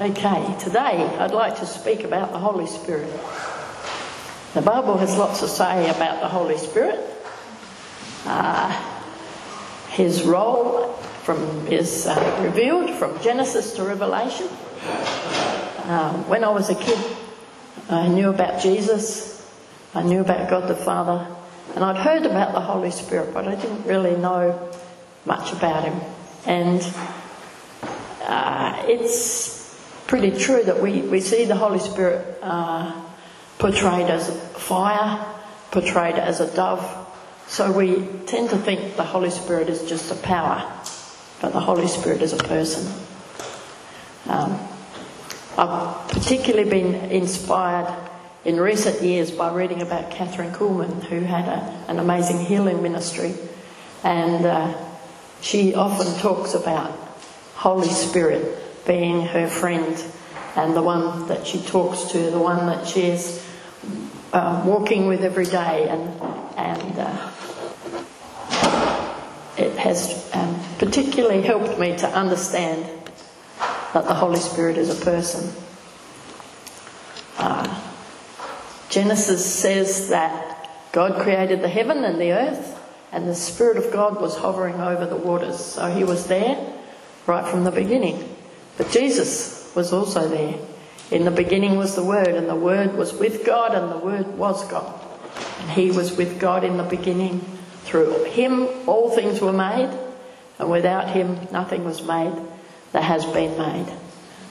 Okay, today I'd like to speak about the Holy Spirit. The Bible has lots to say about the Holy Spirit. His role is revealed from Genesis to Revelation. When I was a kid, I knew about Jesus, I knew about God the Father, and I'd heard about the Holy Spirit, but I didn't really know much about him. And it's pretty true that we see the Holy Spirit portrayed as fire, portrayed as a dove. So we tend to think the Holy Spirit is just a power, but the Holy Spirit is a person. I've particularly been inspired in recent years by reading about Catherine Kuhlman, who had an amazing healing ministry, and she often talks about Holy Spirit being her friend and the one that she talks to, the one that she is walking with every day, and it has particularly helped me to understand that the Holy Spirit is a person. Genesis says that God created the heaven and the earth, and the Spirit of God was hovering over the waters, so he was there right from the beginning. But Jesus was also there. In the beginning was the Word, and the Word was with God, and the Word was God. And he was with God in the beginning. Through him all things were made, and without him nothing was made that has been made.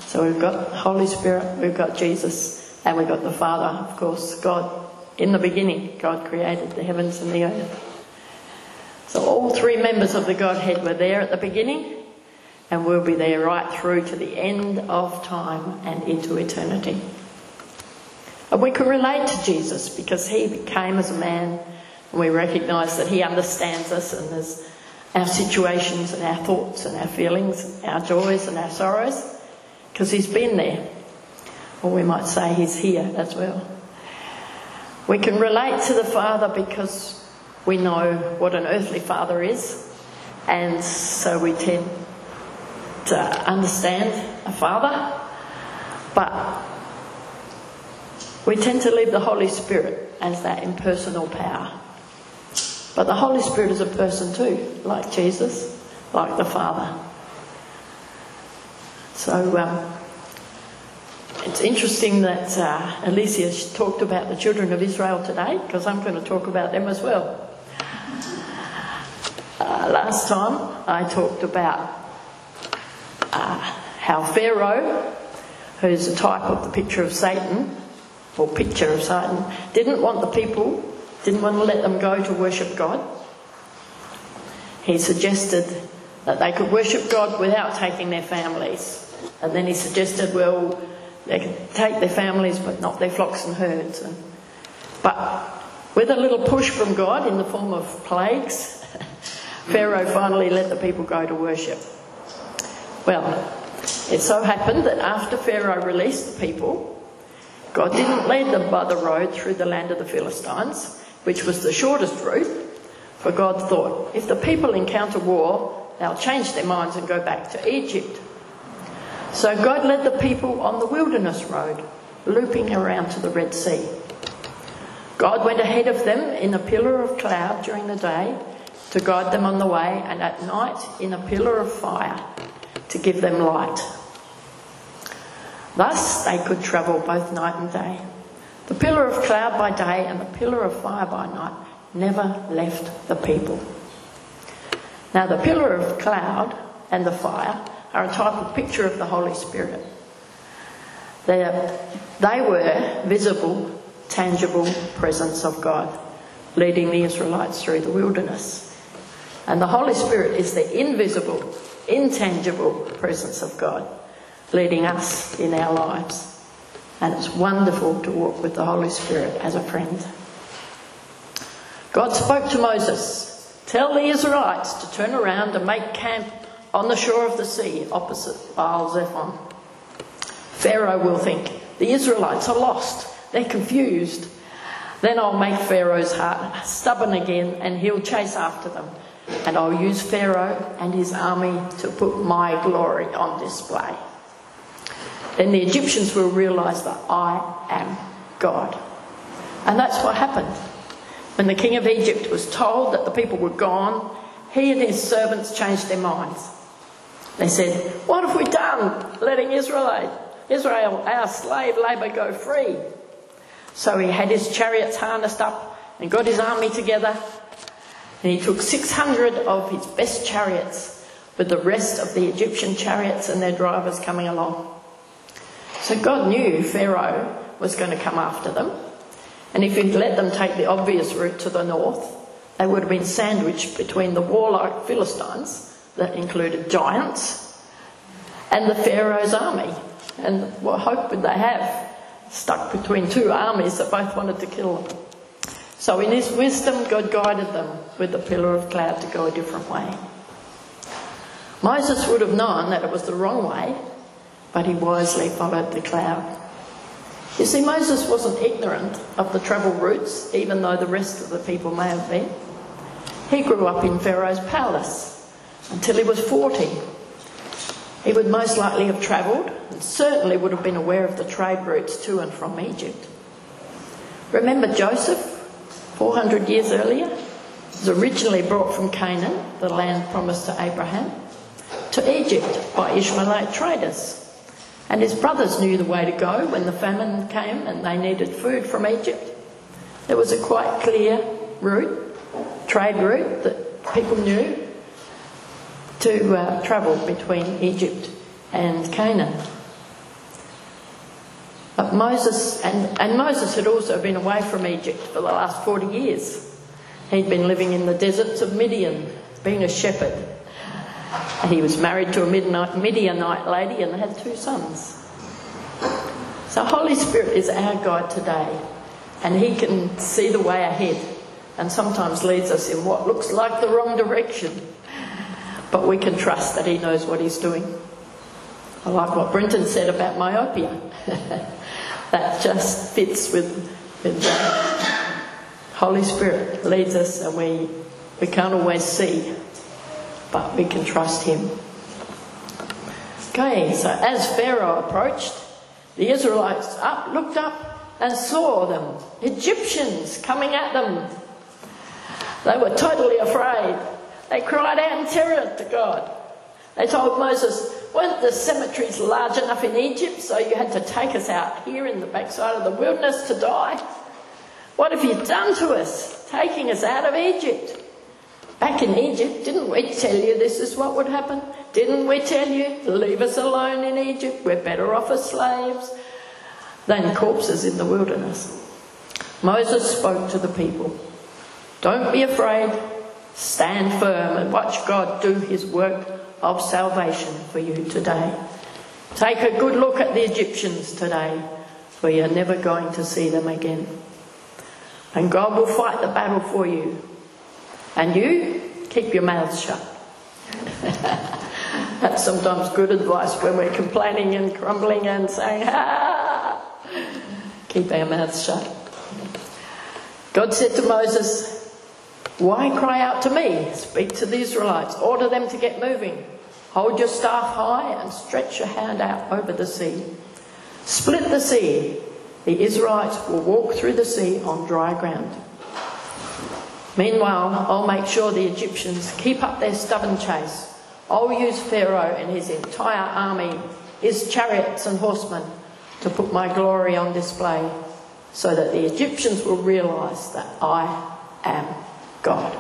So we've got the Holy Spirit, we've got Jesus, and we've got the Father, of course, God. In the beginning, God created the heavens and the earth. So all three members of the Godhead were there at the beginning, and we'll be there right through to the end of time and into eternity. And we can relate to Jesus because he came as a man, and we recognise that he understands us and our situations and our thoughts and our feelings, and our joys and our sorrows, because he's been there. Or we might say he's here as well. We can relate to the Father because we know what an earthly father is, and so we tend to understand a father, but we tend to leave the Holy Spirit as that impersonal power. But the Holy Spirit is a person too, like Jesus, like the Father. So it's interesting that Elisha talked about the children of Israel today, because I'm going to talk about them as well. Last time I talked about how Pharaoh, who's a type of the picture of Satan, or picture of Satan, didn't want to let them go to worship God. He suggested that they could worship God without taking their families. And then he suggested, well, they could take their families but not their flocks and herds. But with a little push from God in the form of plagues, Pharaoh finally let the people go to worship. Well, it so happened that after Pharaoh released the people, God didn't lead them by the road through the land of the Philistines, which was the shortest route, for God thought, if the people encounter war, they'll change their minds and go back to Egypt. So God led the people on the wilderness road, looping around to the Red Sea. God went ahead of them in a pillar of cloud during the day to guide them on the way, and at night in a pillar of fire to give them light. Thus they could travel both night and day. The pillar of cloud by day and the pillar of fire by night never left the people. Now the pillar of cloud and the fire are a type of picture of the Holy Spirit. They were visible, tangible presence of God leading the Israelites through the wilderness. And the Holy Spirit is the invisible, intangible presence of God leading us in our lives, and it's wonderful to walk with the Holy Spirit as a friend. God spoke to Moses, tell the Israelites to turn around and make camp on the shore of the sea opposite Baal Zephon. Pharaoh will think the Israelites are lost, they're confused, then I'll make Pharaoh's heart stubborn again and he'll chase after them. And I'll use Pharaoh and his army to put my glory on display. And the Egyptians will realise that I am God. And that's what happened. When the king of Egypt was told that the people were gone, he and his servants changed their minds. They said, what have we done letting Israel, our slave labour, go free? So he had his chariots harnessed up and got his army together, and he took 600 of his best chariots with the rest of the Egyptian chariots and their drivers coming along. So God knew Pharaoh was going to come after them, and if he'd let them take the obvious route to the north, they would have been sandwiched between the warlike Philistines, that included giants, and the Pharaoh's army. And what hope would they have, stuck between two armies that both wanted to kill them? So in his wisdom, God guided them with the pillar of cloud to go a different way. Moses would have known that it was the wrong way, but he wisely followed the cloud. You see, Moses wasn't ignorant of the travel routes, even though the rest of the people may have been. He grew up in Pharaoh's palace until he was 40. He would most likely have travelled and certainly would have been aware of the trade routes to and from Egypt. Remember Joseph, 400 years earlier? He was originally brought from Canaan, the land promised to Abraham, to Egypt by Ishmaelite traders. And his brothers knew the way to go when the famine came and they needed food from Egypt. There was a quite clear route, trade route, that people knew to travel between Egypt and Canaan. But Moses, and Moses had also been away from Egypt for the last 40 years. He'd been living in the deserts of Midian, being a shepherd. And he was married to a Midianite lady and had two sons. So Holy Spirit is our guide today, and he can see the way ahead and sometimes leads us in what looks like the wrong direction. But we can trust that he knows what he's doing. I like what Brenton said about myopia. That just fits with Holy Spirit leads us, and we can't always see, but we can trust him. Okay, so as Pharaoh approached, the Israelites looked up and saw them, Egyptians coming at them. They were totally afraid. They cried out in terror to God. They told Moses, weren't the cemeteries large enough in Egypt so you had to take us out here in the backside of the wilderness to die? What have you done to us, taking us out of Egypt? Back in Egypt, didn't we tell you this is what would happen? Didn't we tell you, leave us alone in Egypt? We're better off as slaves than corpses in the wilderness. Moses spoke to the people. Don't be afraid. Stand firm and watch God do his work of salvation for you today. Take a good look at the Egyptians today, for you're never going to see them again. And God will fight the battle for you. And you, keep your mouths shut. That's sometimes good advice when we're complaining and grumbling and saying, ah! Keep our mouths shut. God said to Moses, why cry out to me? Speak to the Israelites. Order them to get moving. Hold your staff high and stretch your hand out over the sea. Split the sea. The Israelites will walk through the sea on dry ground. Meanwhile, I'll make sure the Egyptians keep up their stubborn chase. I'll use Pharaoh and his entire army, his chariots and horsemen, to put my glory on display so that the Egyptians will realise that I am God.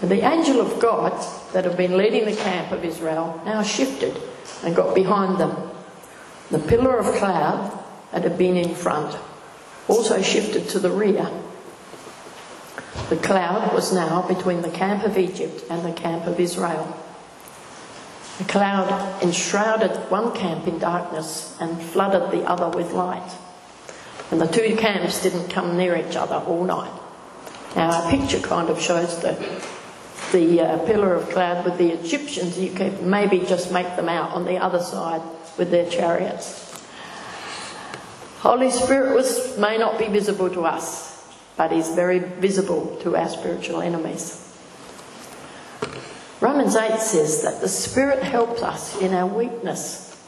And the angel of God that had been leading the camp of Israel now shifted and got behind them. The pillar of cloud that had been in front also shifted to the rear. The cloud was now between the camp of Egypt and the camp of Israel. The cloud enshrouded one camp in darkness and flooded the other with light. And the two camps didn't come near each other all night. Now our picture kind of shows the pillar of cloud with the Egyptians. You can maybe just make them out on the other side with their chariots. Holy Spirit may not be visible to us, but he's very visible to our spiritual enemies. Romans 8 says that the Spirit helps us in our weakness.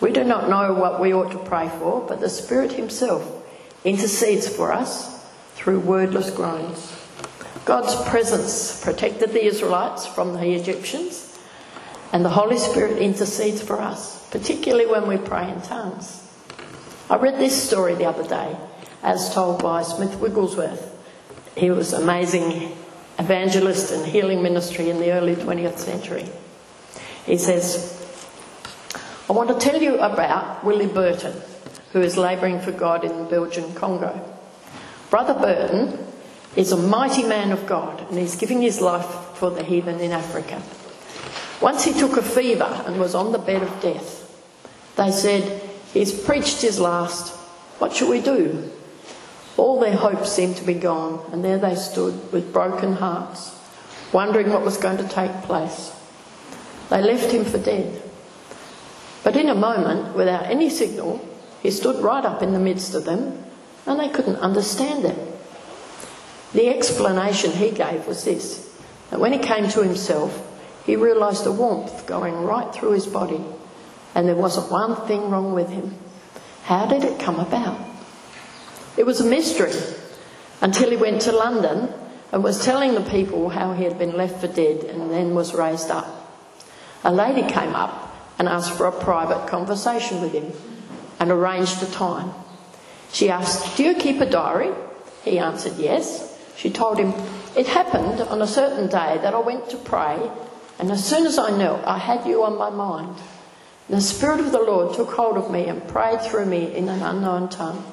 We do not know what we ought to pray for, but the Spirit himself intercedes for us through wordless groans. God's presence protected the Israelites from the Egyptians, and the Holy Spirit intercedes for us, particularly when we pray in tongues. I read this story the other day, as told by Smith Wigglesworth. He was an amazing evangelist and healing ministry in the early 20th century. He says, I want to tell you about Willie Burton, who is labouring for God in the Belgian Congo. Brother Burton is a mighty man of God, and he's giving his life for the heathen in Africa. Once he took a fever and was on the bed of death. They said, he's preached his last. What shall we do? All their hopes seemed to be gone, and there they stood with broken hearts, wondering what was going to take place. They left him for dead. But in a moment, without any signal, he stood right up in the midst of them, and they couldn't understand him. The explanation he gave was this, that when he came to himself, he realised a warmth going right through his body, and there wasn't one thing wrong with him. How did it come about? It was a mystery until he went to London and was telling the people how he had been left for dead and then was raised up. A lady came up and asked for a private conversation with him and arranged a time. She asked, "Do you keep a diary?" He answered, "Yes." She told him, "It happened on a certain day that I went to pray, and as soon as I knelt, I had you on my mind. The Spirit of the Lord took hold of me and prayed through me in an unknown tongue.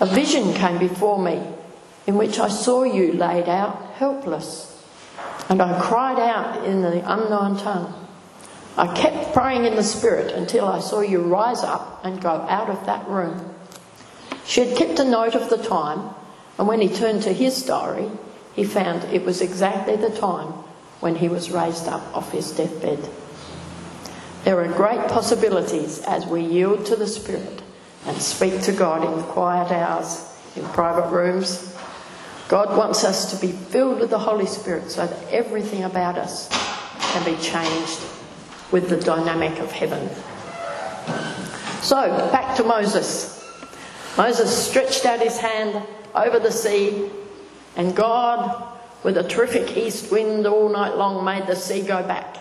A vision came before me in which I saw you laid out helpless, and I cried out in the unknown tongue. I kept praying in the Spirit until I saw you rise up and go out of that room." She had kept a note of the time, and when he turned to his diary, he found it was exactly the time when he was raised up off his deathbed. There are great possibilities as we yield to the Spirit and speak to God in the quiet hours, in private rooms. God wants us to be filled with the Holy Spirit so that everything about us can be changed with the dynamic of heaven. So, back to Moses. Moses stretched out his hand over the sea, and God, with a terrific east wind all night long, made the sea go back.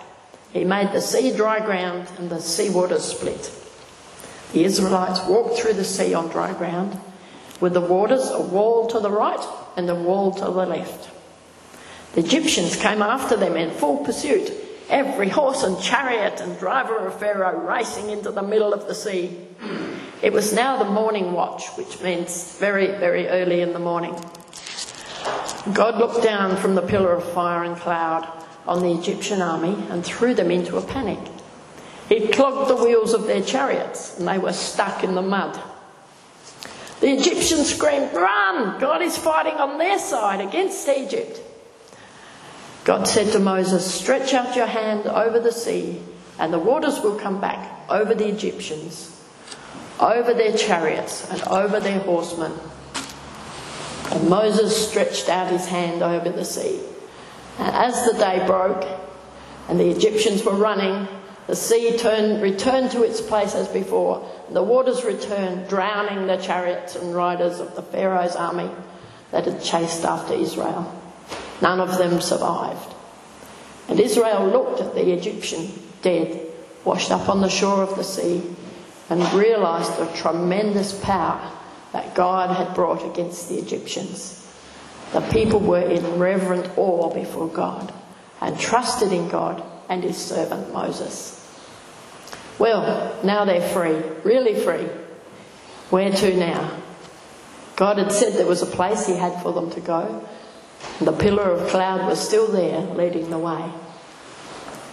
He made the sea dry ground, and the sea waters split. The Israelites walked through the sea on dry ground, with the waters a wall to the right and a wall to the left. The Egyptians came after them in full pursuit, every horse and chariot and driver of Pharaoh racing into the middle of the sea. It was now the morning watch, which means very, very early in the morning. God looked down from the pillar of fire and cloud on the Egyptian army and threw them into a panic. It clogged the wheels of their chariots, and they were stuck in the mud. The Egyptians screamed, "Run! God is fighting on their side against Egypt." God said to Moses, "Stretch out your hand over the sea, and the waters will come back over the Egyptians, over their chariots and over their horsemen." And Moses stretched out his hand over the sea. And as the day broke and the Egyptians were running, the sea returned to its place as before. The waters returned, drowning the chariots and riders of the Pharaoh's army that had chased after Israel. None of them survived. And Israel looked at the Egyptian dead, washed up on the shore of the sea, and realised the tremendous power that God had brought against the Egyptians. The people were in reverent awe before God and trusted in God and his servant Moses. Well, now they're free, really free. Where to now? God had said there was a place he had for them to go. The pillar of cloud was still there, leading the way.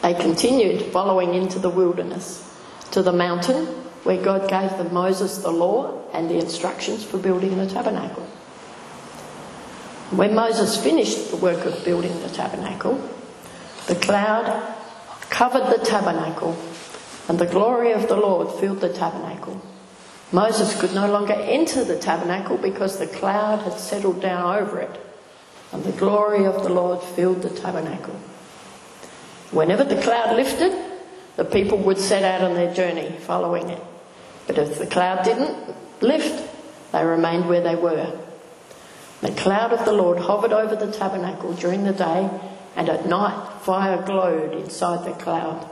They continued following into the wilderness, to the mountain where God gave them Moses the law and the instructions for building the tabernacle. When Moses finished the work of building the tabernacle, the cloud covered the tabernacle, and the glory of the Lord filled the tabernacle. Moses could no longer enter the tabernacle because the cloud had settled down over it, and the glory of the Lord filled the tabernacle. Whenever the cloud lifted, the people would set out on their journey following it. But if the cloud didn't lift, they remained where they were. The cloud of the Lord hovered over the tabernacle during the day, and at night fire glowed inside the cloud,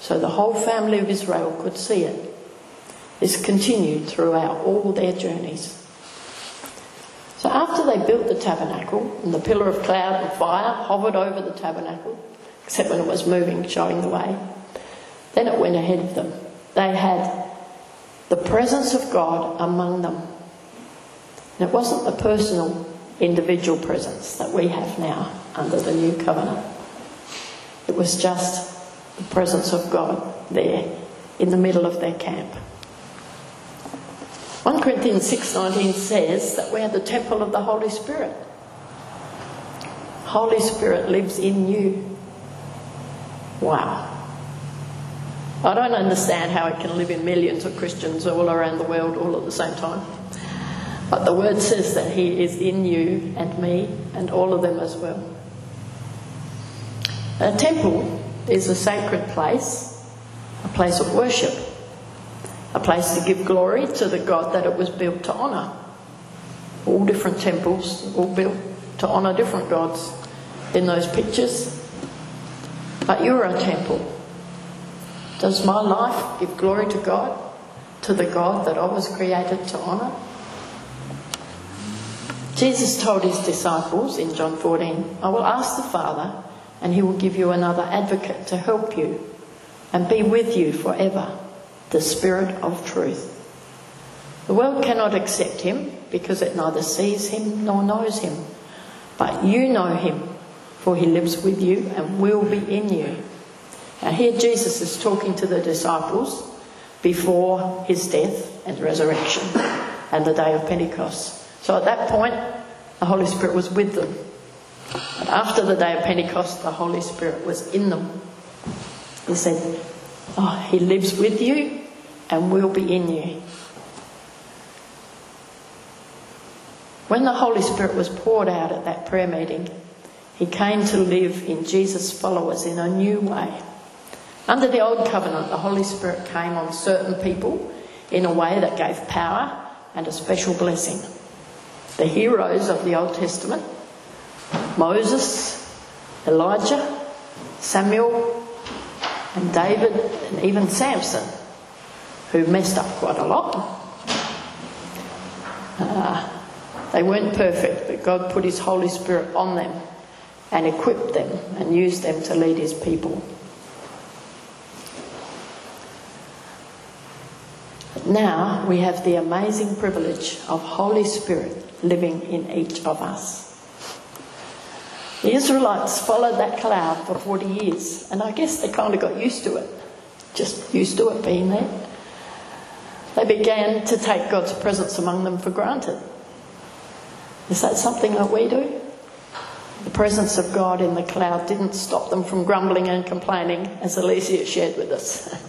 so the whole family of Israel could see it. This continued throughout all their journeys. So after they built the tabernacle, and the pillar of cloud and fire hovered over the tabernacle, except when it was moving, showing the way, then it went ahead of them. They had the presence of God among them. And it wasn't the personal, individual presence that we have now under the new covenant. It was just the presence of God there in the middle of their camp. 1 Corinthians 6:19 says that we are the temple of the Holy Spirit. Holy Spirit lives in you. Wow. I don't understand how it can live in millions of Christians all around the world all at the same time. But the word says that he is in you and me and all of them as well. A temple is a sacred place, a place of worship, a place to give glory to the God that it was built to honour. All different temples, all built to honour different gods in those pictures. But you're a temple. Does my life give glory to God, to the God that I was created to honour? Jesus told his disciples in John 14, I will ask the Father, and he will give you another advocate to help you and be with you forever, the Spirit of truth. The world cannot accept him because it neither sees him nor knows him. But you know him, for he lives with you and will be in you. Now here Jesus is talking to the disciples before his death and resurrection and the day of Pentecost. So at that point, the Holy Spirit was with them. But after the day of Pentecost, the Holy Spirit was in them. He said, he lives with you and will be in you. When the Holy Spirit was poured out at that prayer meeting, he came to live in Jesus' followers in a new way. Under the old covenant, the Holy Spirit came on certain people in a way that gave power and a special blessing. The heroes of the Old Testament, Moses, Elijah, Samuel, and David, and even Samson, who messed up quite a lot. They weren't perfect, but God put his Holy Spirit on them and equipped them and used them to lead his people. Now we have the amazing privilege of Holy Spirit living in each of us. The Israelites followed that cloud for 40 years, and I guess they kind of got used to it, just used to it being there. They began to take God's presence among them for granted. Is that something that we do? The presence of God in the cloud didn't stop them from grumbling and complaining, as Elisha shared with us.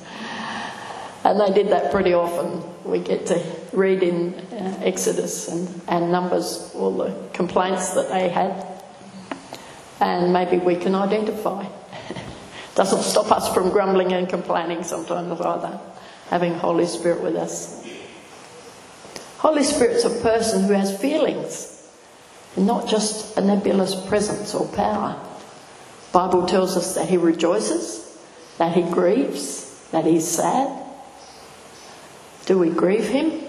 And they did that pretty often. We get to read in Exodus and Numbers all the complaints that they had. And maybe we can identify. Doesn't stop us from grumbling and complaining sometimes either, having Holy Spirit with us. Holy Spirit's a person who has feelings, and not just a nebulous presence or power. The Bible tells us that he rejoices, that he grieves, that he's sad. Do we grieve him?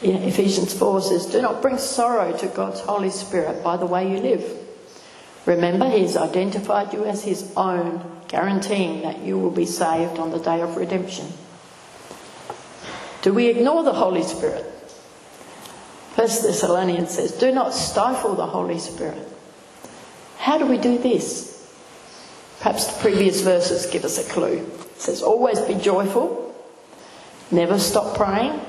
Ephesians 4 says, do not bring sorrow to God's Holy Spirit by the way you live. Remember, he has identified you as his own, guaranteeing that you will be saved on the day of redemption. Do we ignore the Holy Spirit? 1 Thessalonians says, do not stifle the Holy Spirit. How do we do this? Perhaps the previous verses give us a clue. It says, always be joyful. Never stop praying.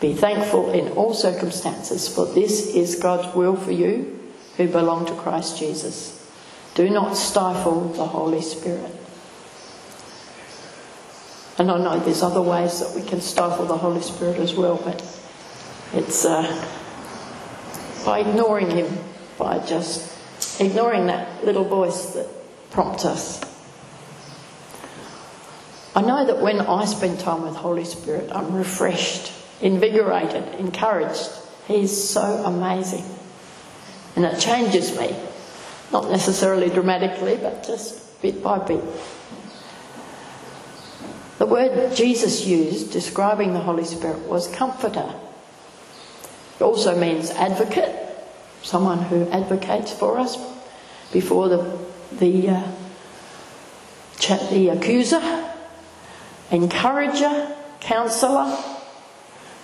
Be thankful in all circumstances, for this is God's will for you who belong to Christ Jesus. Do not stifle the Holy Spirit. And I know there's other ways that we can stifle the Holy Spirit as well, but it's by ignoring him, by just ignoring that little voice that prompts us. I know that when I spend time with Holy Spirit, I'm refreshed, invigorated, encouraged. He's so amazing. And it changes me. Not necessarily dramatically, but just bit by bit. The word Jesus used describing the Holy Spirit was comforter. It also means advocate, someone who advocates for us before the accuser, encourager, counsellor.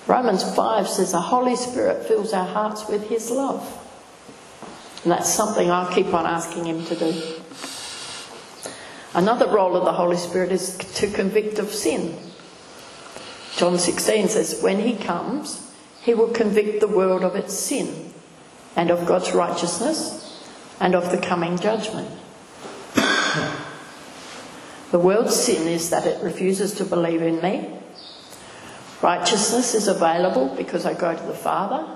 Romans 5 says the Holy Spirit fills our hearts with his love. And that's something I keep on asking him to do. Another role of the Holy Spirit is to convict of sin. John 16 says, when he comes, he will convict the world of its sin and of God's righteousness and of the coming judgment. The world's sin is that it refuses to believe in me. Righteousness is available because I go to the Father.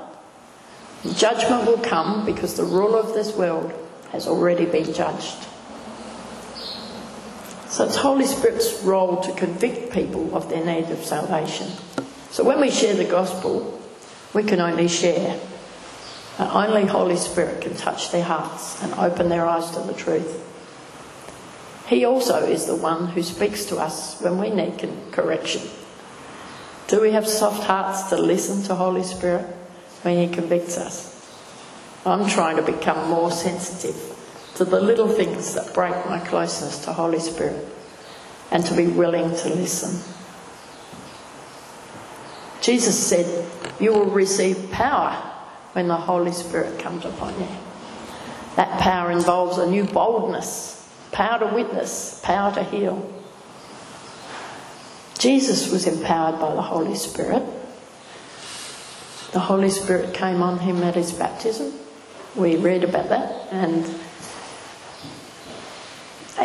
Judgment will come because the ruler of this world has already been judged. So it's Holy Spirit's role to convict people of their need of salvation. So when we share the gospel, we can only share. And only Holy Spirit can touch their hearts and open their eyes to the truth. He also is the one who speaks to us when we need correction. Do we have soft hearts to listen to Holy Spirit when he convicts us? I'm trying to become more sensitive to the little things that break my closeness to Holy Spirit and to be willing to listen. Jesus said, you will receive power when the Holy Spirit comes upon you. That power involves a new boldness, power to witness, power to heal. Jesus was empowered by the Holy Spirit. The Holy Spirit came on him at his baptism. We read about that, and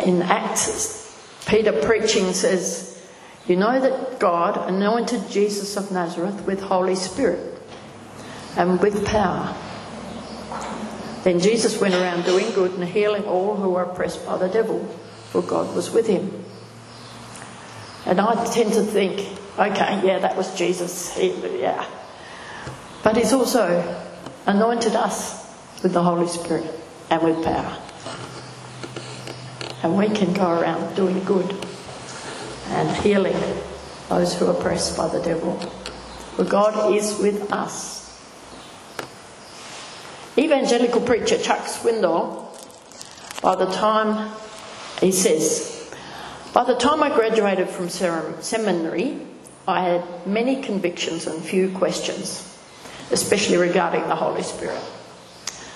in Acts, Peter preaching says, you know that God anointed Jesus of Nazareth with Holy Spirit and with power. Then Jesus went around doing good and healing all who were oppressed by the devil, for God was with him. And I tend to think, okay, yeah, that was Jesus. Yeah. But he's also anointed us with the Holy Spirit and with power. And we can go around doing good and healing those who are oppressed by the devil. For God is with us. Evangelical preacher Chuck Swindoll, by the time I graduated from seminary, I had many convictions and few questions, especially regarding the Holy Spirit.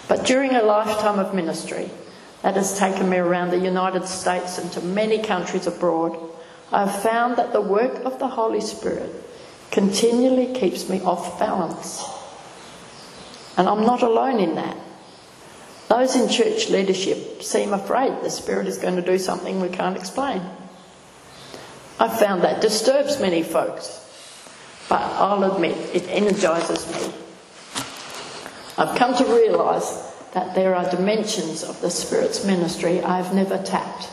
But during a lifetime of ministry, that has taken me around the United States and to many countries abroad, I have found that the work of the Holy Spirit continually keeps me off balance. And I'm not alone in that. Those in church leadership seem afraid the Spirit is going to do something we can't explain. I've found that disturbs many folks, but I'll admit it energises me. I've come to realise that there are dimensions of the Spirit's ministry I've never tapped,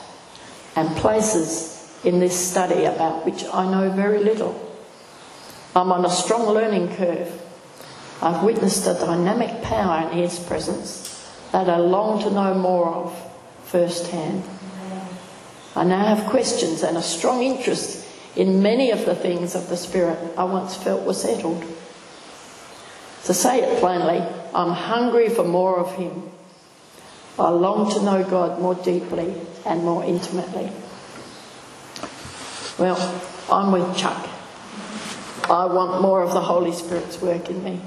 and places in this study about which I know very little. I'm on a strong learning curve. I've witnessed a dynamic power in his presence that I long to know more of firsthand. I now have questions and a strong interest in many of the things of the Spirit I once felt were settled. To say it plainly, I'm hungry for more of him. I long to know God more deeply and more intimately. Well, I'm with Chuck. I want more of the Holy Spirit's work in me.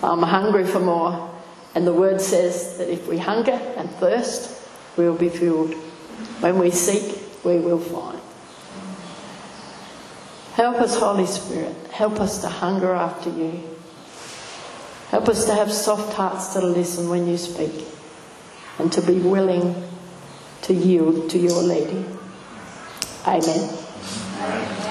I'm hungry for more, and the word says that if we hunger and thirst, we will be filled. When we seek, we will find. Help us, Holy Spirit. Help us to hunger after you. Help us to have soft hearts to listen when you speak and to be willing to yield to your leading. Amen.